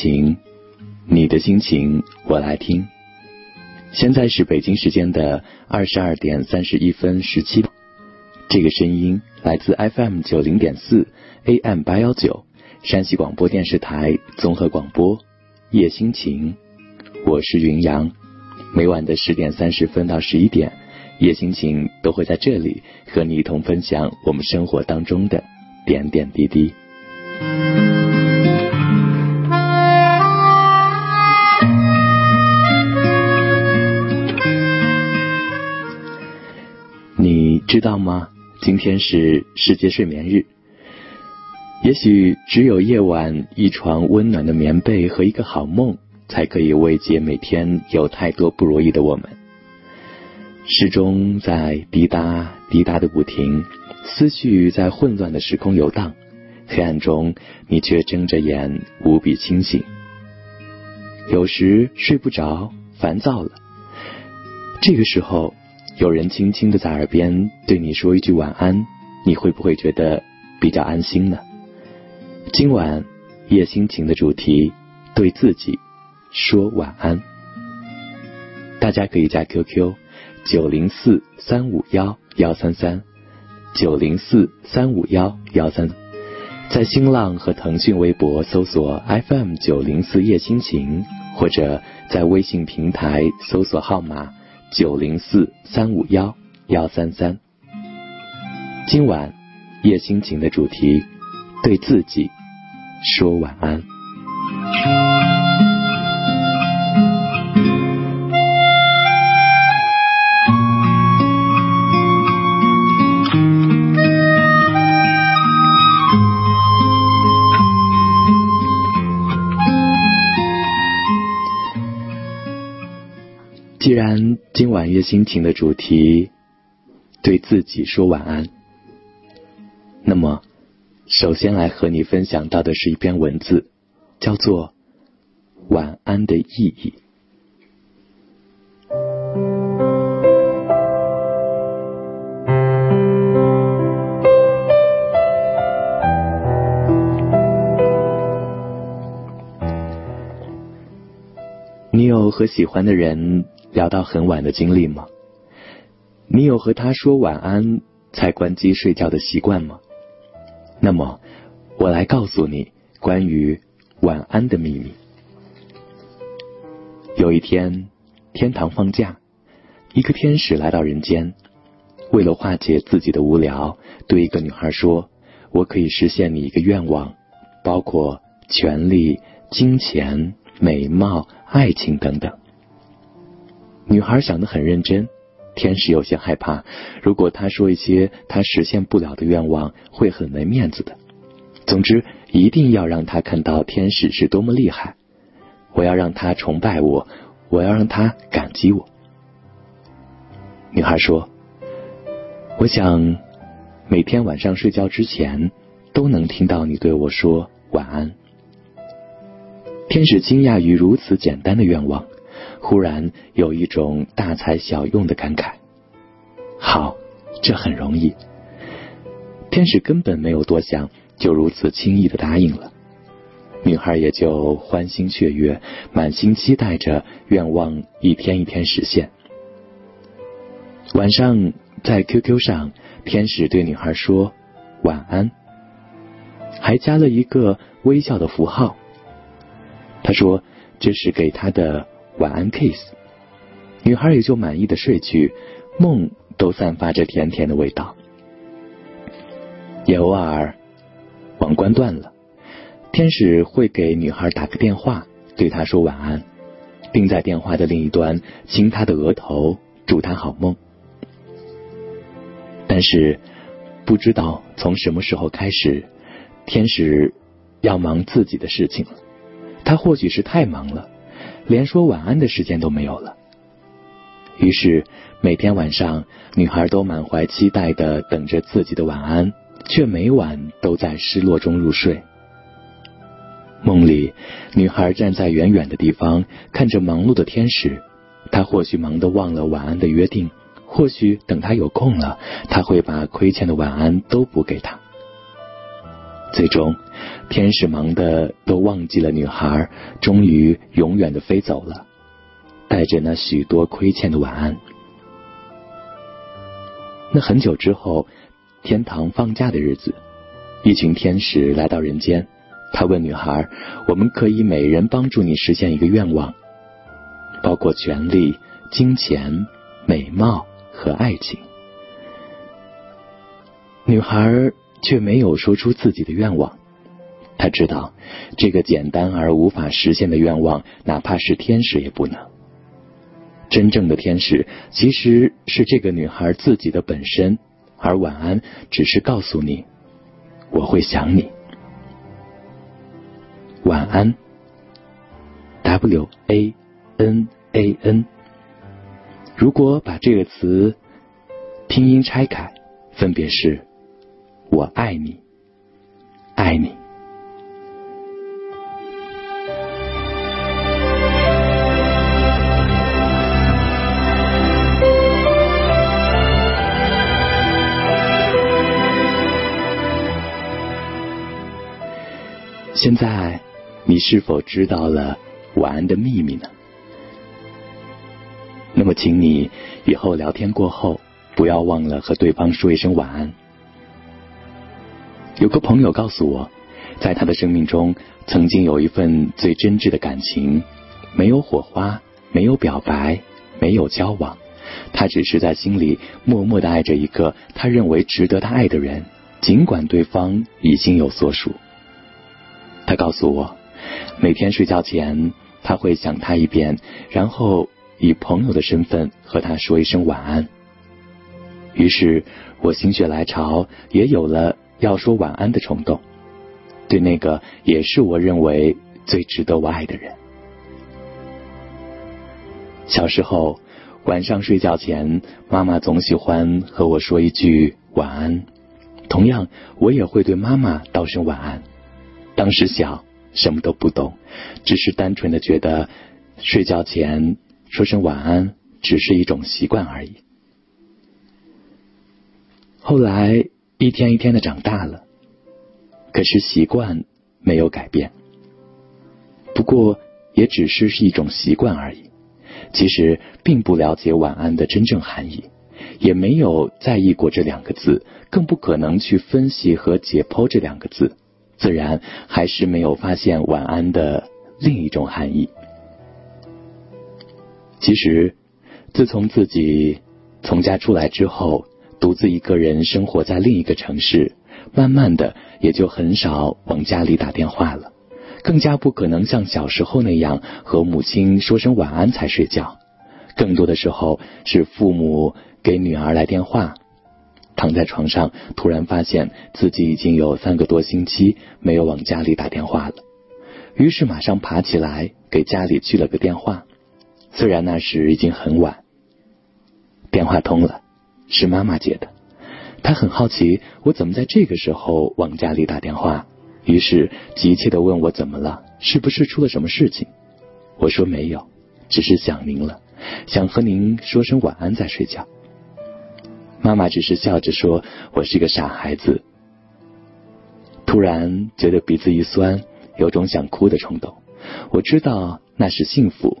情，你的心情我来听。现在是北京时间的22:31:17，这个声音来自 FM 90.4 AM819 山西广播电视台综合广播夜心情，我是云阳。每晚的10:30到11点，夜心情都会在这里和你一同分享我们生活当中的点点滴滴。你知道吗？今天是世界睡眠日。也许只有夜晚一床温暖的棉被和一个好梦，才可以慰藉每天有太多不如意的我们。时钟在滴答滴答的不停，思绪在混乱的时空游荡，黑暗中你却睁着眼无比清醒。有时睡不着，烦躁了，这个时候有人轻轻地在耳边对你说一句晚安，你会不会觉得比较安心呢？今晚夜心情的主题，对自己说晚安。大家可以加 QQ 904351133 904351133，在新浪和腾讯微博搜索 FM904 夜心情，或者在微信平台搜索号码904351133。今晚夜心情的主题，对自己说晚安。既然今晚夜心情的主题对自己说晚安，那么首先来和你分享到的是一篇文字，叫做《晚安的意义》。你有和喜欢的人聊到很晚的经历吗？你有和他说晚安才关机睡觉的习惯吗？那么我来告诉你关于晚安的秘密。有一天，天堂放假，一个天使来到人间，为了化解自己的无聊，对一个女孩说，我可以实现你一个愿望，包括权力、金钱、美貌、爱情等等。女孩想得很认真，天使有些害怕，如果她说一些她实现不了的愿望，会很没面子的。总之，一定要让她看到天使是多么厉害，我要让她崇拜我，我要让她感激我。女孩说，我想每天晚上睡觉之前都能听到你对我说晚安。天使惊讶于如此简单的愿望，忽然有一种大材小用的感慨，好，这很容易。天使根本没有多想，就如此轻易的答应了。女孩也就欢欣雀跃，满心期待着愿望一天一天实现。晚上在 QQ 上，天使对女孩说晚安，还加了一个微笑的符号。他说这是给他的晚安 kiss， 女孩也就满意的睡去，梦都散发着甜甜的味道。也偶尔网关断了，天使会给女孩打个电话，对她说晚安，并在电话的另一端亲她的额头，祝她好梦。但是不知道从什么时候开始，天使要忙自己的事情了，她或许是太忙了，连说晚安的时间都没有了。于是每天晚上，女孩都满怀期待地等着自己的晚安，却每晚都在失落中入睡。梦里，女孩站在远远的地方，看着忙碌的天使，她或许忙得忘了晚安的约定，或许等她有空了，她会把亏欠的晚安都补给她。最终天使忙的都忘记了女孩，终于永远的飞走了，带着那许多亏欠的晚安。那很久之后，天堂放假的日子，一群天使来到人间，他问女孩，我们可以每人帮助你实现一个愿望，包括权力、金钱、美貌和爱情。女孩却没有说出自己的愿望，她知道这个简单而无法实现的愿望，哪怕是天使也不能。真正的天使其实是这个女孩自己的本身，而晚安只是告诉你，我会想你。晚安 WANAN。 如果把这个词拼音拆开，分别是我爱你，爱你。现在你是否知道了晚安的秘密呢？那么请你以后聊天过后，不要忘了和对方说一声晚安。有个朋友告诉我，在他的生命中曾经有一份最真挚的感情，没有火花，没有表白，没有交往，他只是在心里默默地爱着一个他认为值得他爱的人，尽管对方已经有所属。他告诉我，每天睡觉前他会想他一遍，然后以朋友的身份和他说一声晚安。于是我心血来潮，也有了要说晚安的冲动，对那个也是我认为最值得我爱的人。小时候晚上睡觉前，妈妈总喜欢和我说一句晚安，同样我也会对妈妈道声晚安。当时小，什么都不懂，只是单纯的觉得睡觉前说声晚安只是一种习惯而已。后来一天一天的长大了，可是习惯没有改变，不过也只是一种习惯而已。其实并不了解晚安的真正含义，也没有在意过这两个字，更不可能去分析和解剖这两个字，自然还是没有发现晚安的另一种含义。其实自从自己从家出来之后，独自一个人生活在另一个城市，慢慢的也就很少往家里打电话了，更加不可能像小时候那样和母亲说声晚安才睡觉。更多的时候是父母给女儿来电话，躺在床上突然发现自己已经有3个多星期没有往家里打电话了，于是马上爬起来给家里去了个电话。虽然那时已经很晚，电话通了，是妈妈接的。她很好奇我怎么在这个时候往家里打电话，于是急切地问我怎么了，是不是出了什么事情。我说没有，只是想您了，想和您说声晚安再睡觉。妈妈只是笑着说我是个傻孩子。突然觉得鼻子一酸，有种想哭的冲动，我知道那是幸福。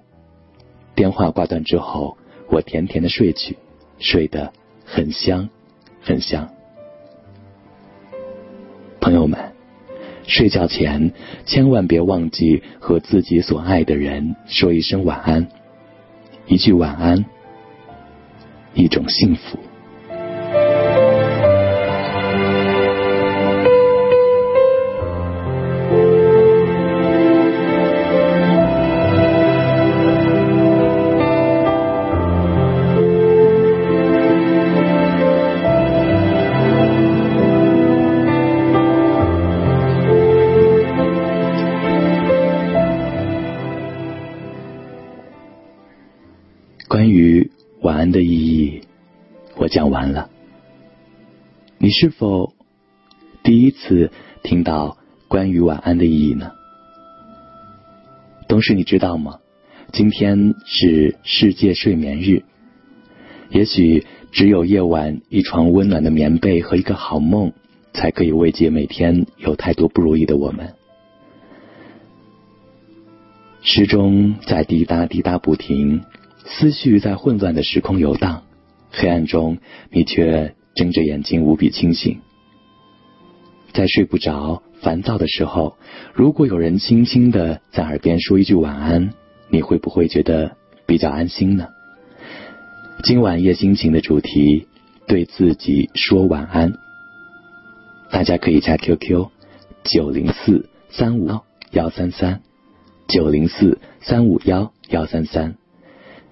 电话挂断之后，我甜甜地睡去，睡得很香很香。朋友们，睡觉前千万别忘记和自己所爱的人说一声晚安，一句晚安，一种幸福。关于晚安的意义，我讲完了。你是否第一次听到关于晚安的意义呢？同时你知道吗？今天是世界睡眠日。也许只有夜晚一床温暖的棉被和一个好梦，才可以慰藉每天有太多不如意的我们。时钟在滴答滴答不停，思绪在混乱的时空游荡，黑暗中你却睁着眼睛无比清醒。在睡不着烦躁的时候，如果有人轻轻地在耳边说一句晚安，你会不会觉得比较安心呢？今晚夜心情的主题，对自己说晚安。大家可以加 QQ 904-351-133 904-351-133，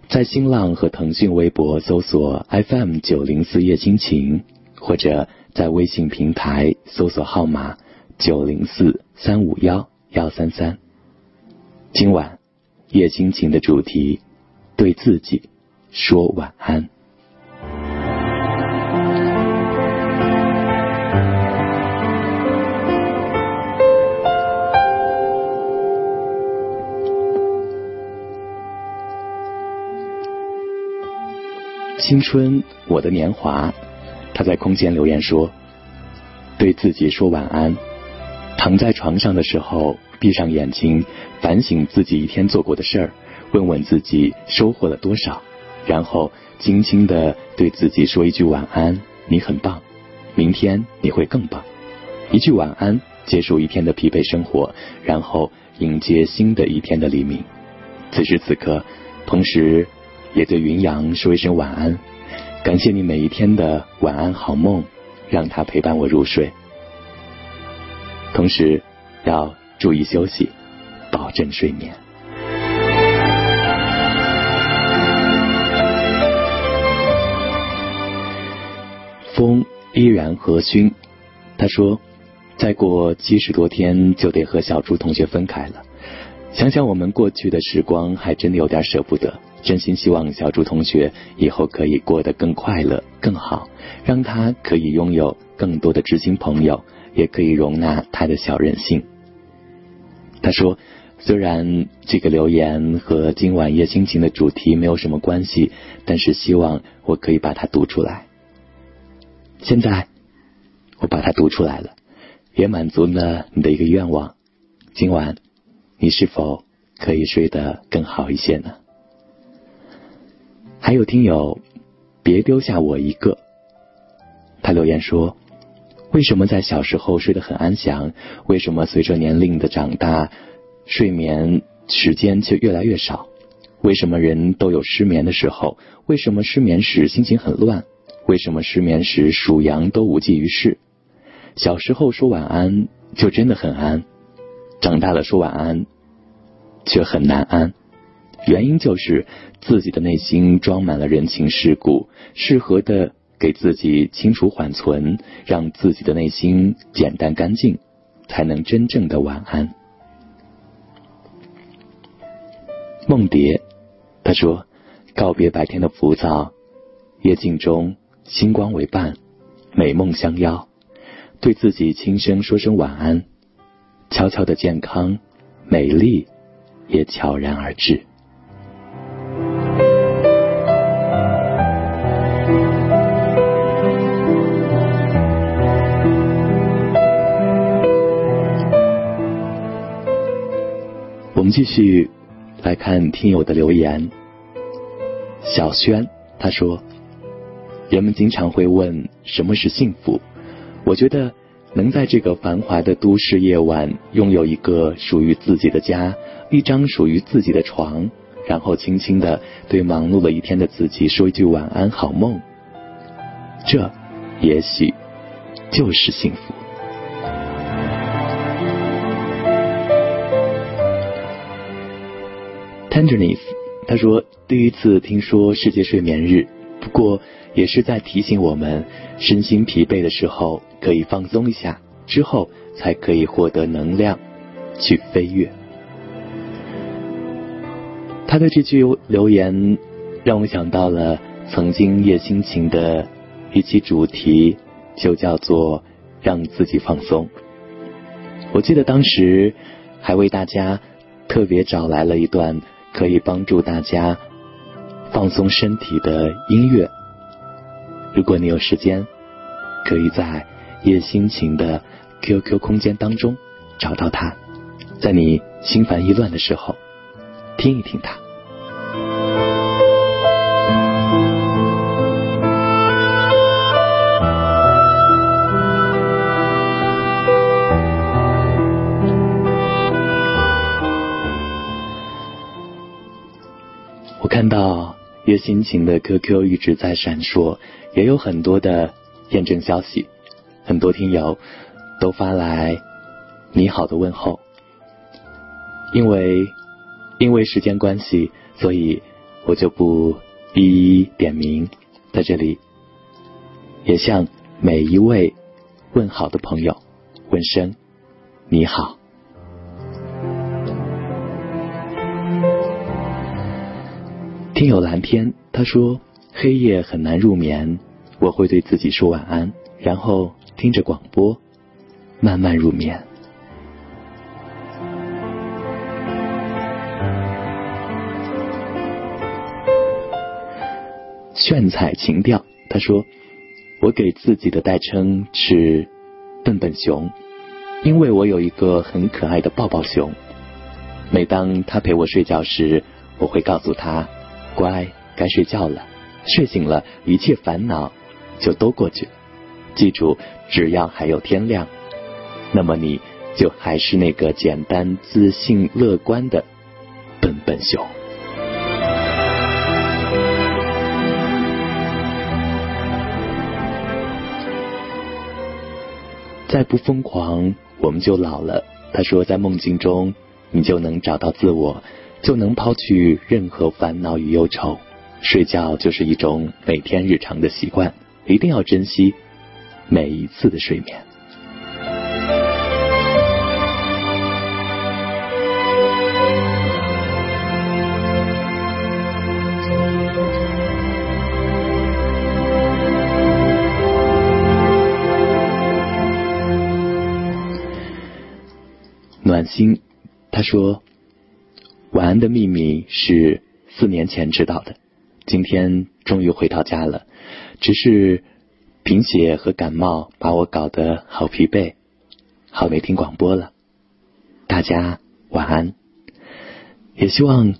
在新浪和腾讯微博搜索 FM904 夜心情，或者在微信平台搜索号码904-351-133。今晚夜心情的主题，对自己说晚安。青春，我的年华，他在空间留言说，对自己说晚安，躺在床上的时候，闭上眼睛，反省自己一天做过的事儿，问问自己收获了多少，然后轻轻地对自己说一句晚安，你很棒，明天你会更棒。一句晚安，结束一天的疲惫生活，然后迎接新的一天的黎明。此时此刻，同时也对云阳说一声晚安，感谢你每一天的晚安好梦，让它陪伴我入睡。同时要注意休息，保证睡眠。风依然和煦，他说，再过70多天就得和小朱同学分开了，想想我们过去的时光，还真的有点舍不得。真心希望小朱同学以后可以过得更快乐更好，让他可以拥有更多的知心朋友，也可以容纳他的小任性。他说，虽然这个留言和今晚夜心情的主题没有什么关系，但是希望我可以把它读出来。现在我把它读出来了，也满足了你的一个愿望。今晚你是否可以睡得更好一些呢？还有听友别丢下我一个，他留言说，为什么在小时候睡得很安详，为什么随着年龄的长大，睡眠时间却越来越少？为什么人都有失眠的时候？为什么失眠时心情很乱？为什么失眠时数羊都无济于事？小时候说晚安就真的很安，长大了说晚安却很难安。原因就是自己的内心装满了人情世故，适合的给自己清除缓存，让自己的内心简单干净，才能真正的晚安。梦蝶，他说，告别白天的浮躁，夜静中星光为伴，美梦相邀，对自己轻声说声晚安，悄悄的健康美丽也悄然而至。我们继续来看听友的留言。小轩他说，人们经常会问什么是幸福，我觉得能在这个繁华的都市夜晚拥有一个属于自己的家，一张属于自己的床，然后轻轻地对忙碌了一天的自己说一句晚安好梦，这也许就是幸福。Tenderness 他说，第一次听说世界睡眠日，不过也是在提醒我们，身心疲惫的时候可以放松一下，之后才可以获得能量去飞跃。他的这句留言让我想到了曾经夜心情的一期主题，就叫做让自己放松。我记得当时还为大家特别找来了一段可以帮助大家放松身体的音乐，如果你有时间，可以在叶心情的 QQ 空间当中找到它，在你心烦意乱的时候听一听它。我看到叶心情的 QQ 一直在闪烁，也有很多的验证消息，很多听友都发来你好的问候。因为时间关系，所以我就不一一点名，在这里也向每一位问好的朋友问声你好。听友蓝天他说，黑夜很难入眠，我会对自己说晚安，然后听着广播慢慢入眠。炫彩情调他说，我给自己的代称是笨笨熊，因为我有一个很可爱的抱抱熊，每当他陪我睡觉时，我会告诉他乖，该睡觉了，睡醒了一切烦恼就都过去了，记住只要还有天亮，那么你就还是那个简单自信乐观的笨笨熊。再不疯狂我们就老了，他说，在梦境中你就能找到自我，就能抛去任何烦恼与忧愁，睡觉就是一种每天日常的习惯，一定要珍惜每一次的睡眠。暖心他说，晚安的秘密是4年前知道的，今天终于回到家了，只是贫血和感冒把我搞得好疲惫，好没听广播了，大家晚安。也希望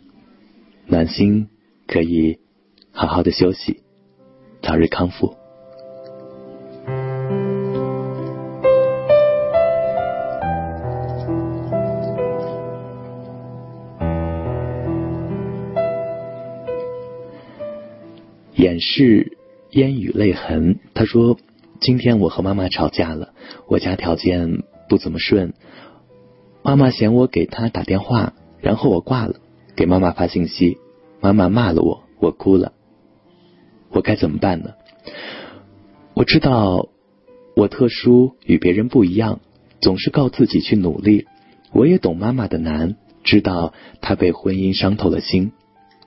暖心可以好好的休息，早日康复。掩饰烟雨泪痕他说，今天我和妈妈吵架了，我家条件不怎么顺，妈妈嫌我给她打电话，然后我挂了，给妈妈发信息，妈妈骂了我，我哭了，我该怎么办呢？我知道我特殊与别人不一样，总是靠自己去努力，我也懂妈妈的难，知道她被婚姻伤透了心，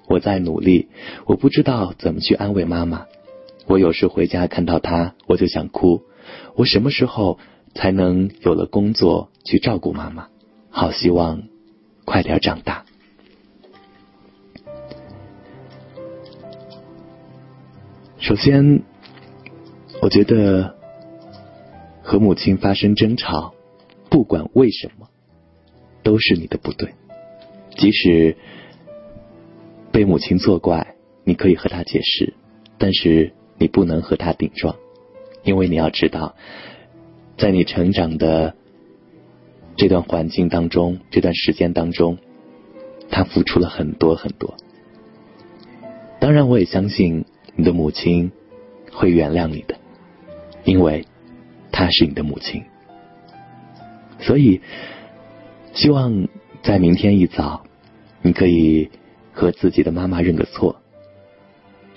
我在努力，我不知道怎么去安慰妈妈，我有时回家看到她我就想哭，我什么时候才能有了工作去照顾妈妈？好希望快点长大。首先我觉得和母亲发生争吵，不管为什么都是你的不对，即使被母亲作怪，你可以和她解释，但是你不能和她顶撞，因为你要知道，在你成长的这段环境当中，这段时间当中，她付出了很多很多。当然我也相信你的母亲会原谅你的，因为她是你的母亲。所以希望在明天一早，你可以和自己的妈妈认个错，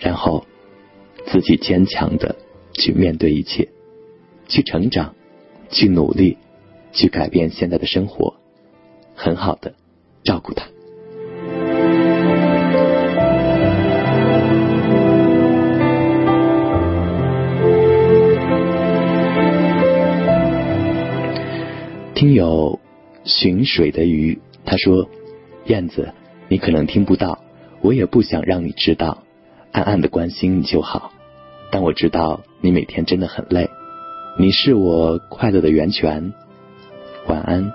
然后自己坚强的去面对一切，去成长，去努力，去改变现在的生活，很好的照顾她。听友寻水的鱼他说，燕子你可能听不到，我也不想让你知道，暗暗的关心你就好，但我知道你每天真的很累，你是我快乐的源泉，晚安，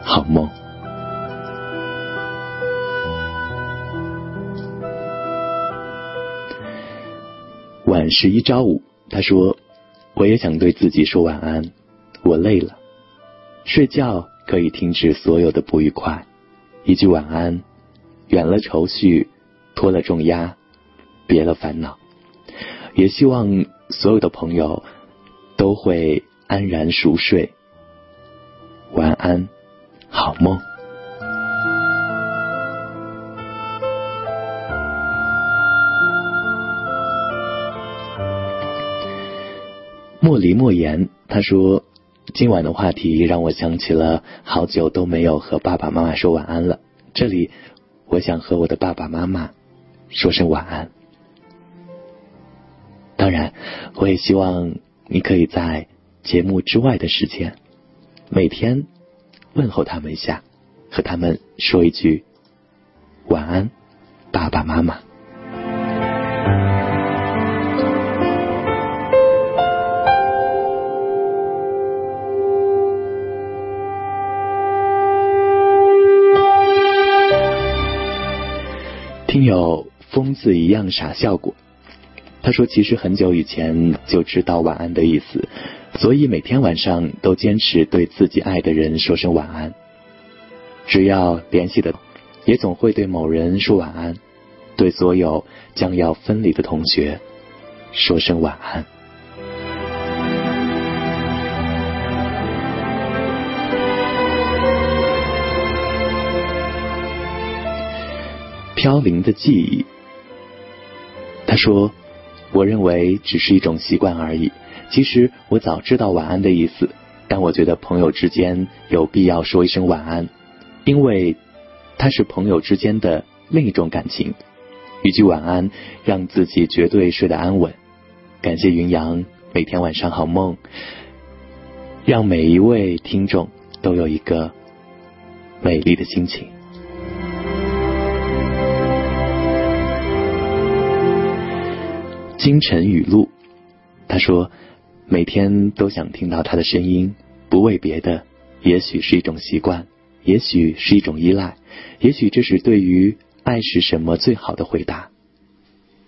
好梦。晚11:05，他说，我也想对自己说晚安，我累了，睡觉可以停止所有的不愉快，一句晚安，远了愁绪，脱了重压，别了烦恼。也希望所有的朋友都会安然熟睡，晚安，好梦。莫离莫言，他说，今晚的话题让我想起了好久都没有和爸爸妈妈说晚安了，这里我想和我的爸爸妈妈说声晚安。当然，我也希望你可以在节目之外的时间，每天问候他们一下，和他们说一句晚安，爸爸妈妈。听友疯子一样傻效果，他说，其实很久以前就知道晚安的意思，所以每天晚上都坚持对自己爱的人说声晚安，只要联系的也总会对某人说晚安，对所有将要分离的同学说声晚安。飘零的记忆，他说，我认为只是一种习惯而已，其实我早知道晚安的意思，但我觉得朋友之间有必要说一声晚安，因为它是朋友之间的另一种感情，一句晚安让自己绝对睡得安稳。感谢云阳，每天晚上好梦，让每一位听众都有一个美丽的心情。清晨语录，他说，每天都想听到他的声音，不为别的，也许是一种习惯，也许是一种依赖，也许这是对于爱是什么最好的回答。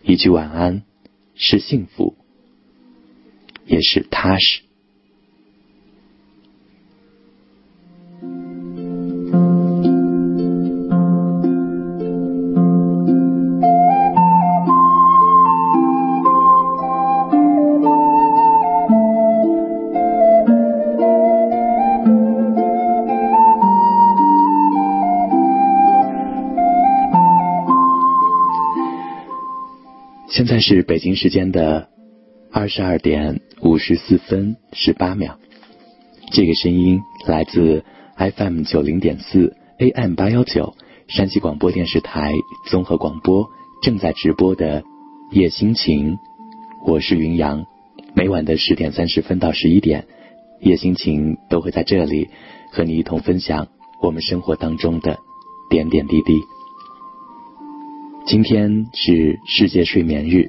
一句晚安，是幸福，也是踏实。现在是北京时间的22:54:18，这个声音来自 FM 90.4 AM 819山西广播电视台综合广播正在直播的夜心情，我是云阳，每晚的10:30到11点，夜心情都会在这里和你一同分享我们生活当中的点点滴滴。今天是世界睡眠日，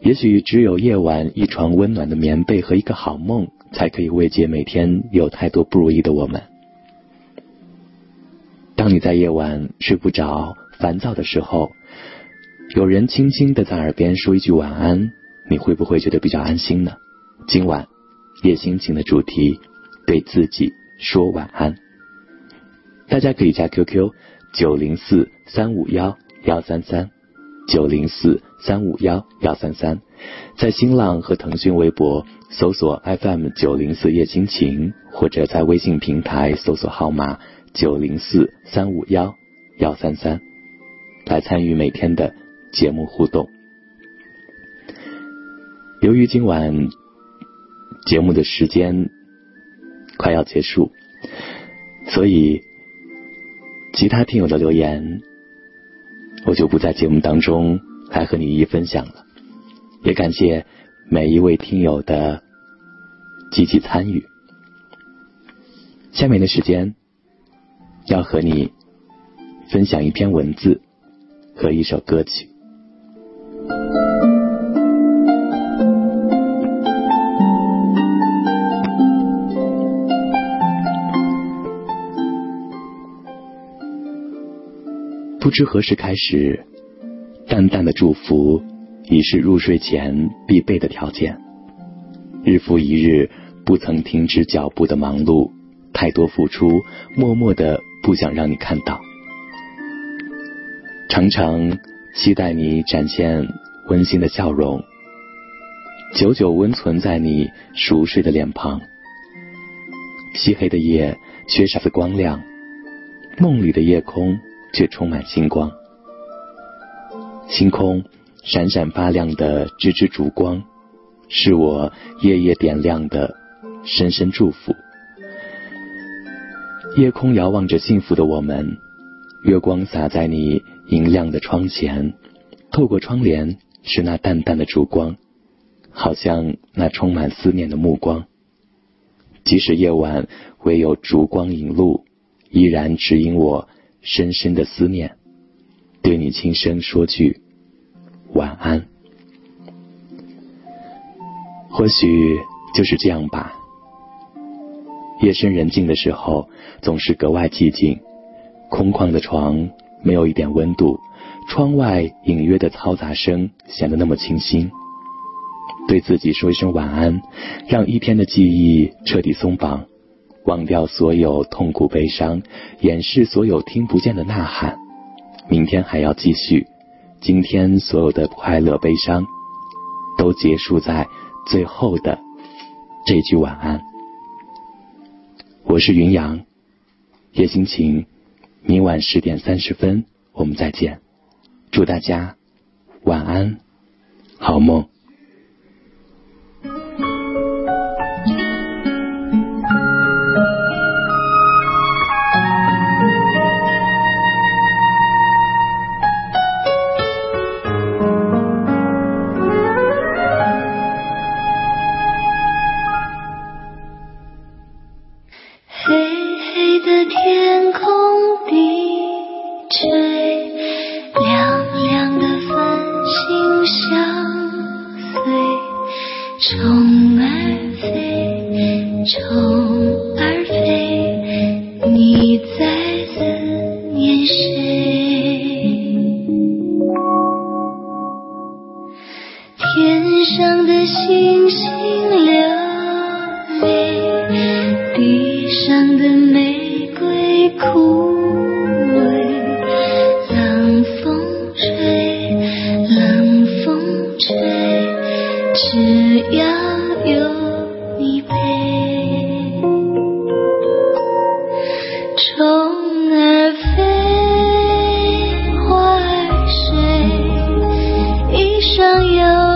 也许只有夜晚一床温暖的棉被和一个好梦，才可以慰藉每天有太多不如意的我们。当你在夜晚睡不着烦躁的时候，有人轻轻的在耳边说一句晚安，你会不会觉得比较安心呢？今晚夜心情的主题，对自己说晚安。大家可以加 QQ 904351133 904351133，在新浪和腾讯微博搜索 FM904 夜心情，或者在微信平台搜索号码904351133，来参与每天的节目互动。由于今晚节目的时间快要结束，所以其他听友的留言我就不在节目当中来和你一一分享了，也感谢每一位听友的积极参与。下面的时间要和你分享一篇文字和一首歌曲。知何时开始，淡淡的祝福已是入睡前必备的条件。日复一日不曾停止脚步的忙碌，太多付出默默的不想让你看到，常常期待你展现温馨的笑容，久久温存在你熟睡的脸庞。漆黑的夜缺少的光亮，梦里的夜空却充满星光，星空闪闪发亮的枝枝烛光，是我夜夜点亮的深深祝福。夜空遥望着幸福的我们，月光洒在你明亮的窗前，透过窗帘是那淡淡的烛光，好像那充满思念的目光。即使夜晚唯有烛光引路，依然指引我深深的思念，对你轻声说句晚安。或许就是这样吧，夜深人静的时候总是格外寂静，空旷的床没有一点温度，窗外隐约的嘈杂声显得那么清新。对自己说一声晚安，让一天的记忆彻底松绑，忘掉所有痛苦悲伤，掩饰所有听不见的呐喊。明天还要继续，今天所有的快乐悲伤都结束在最后的这句晚安。我是云阳，夜心情，明晚10:30我们再见，祝大家晚安，好梦。有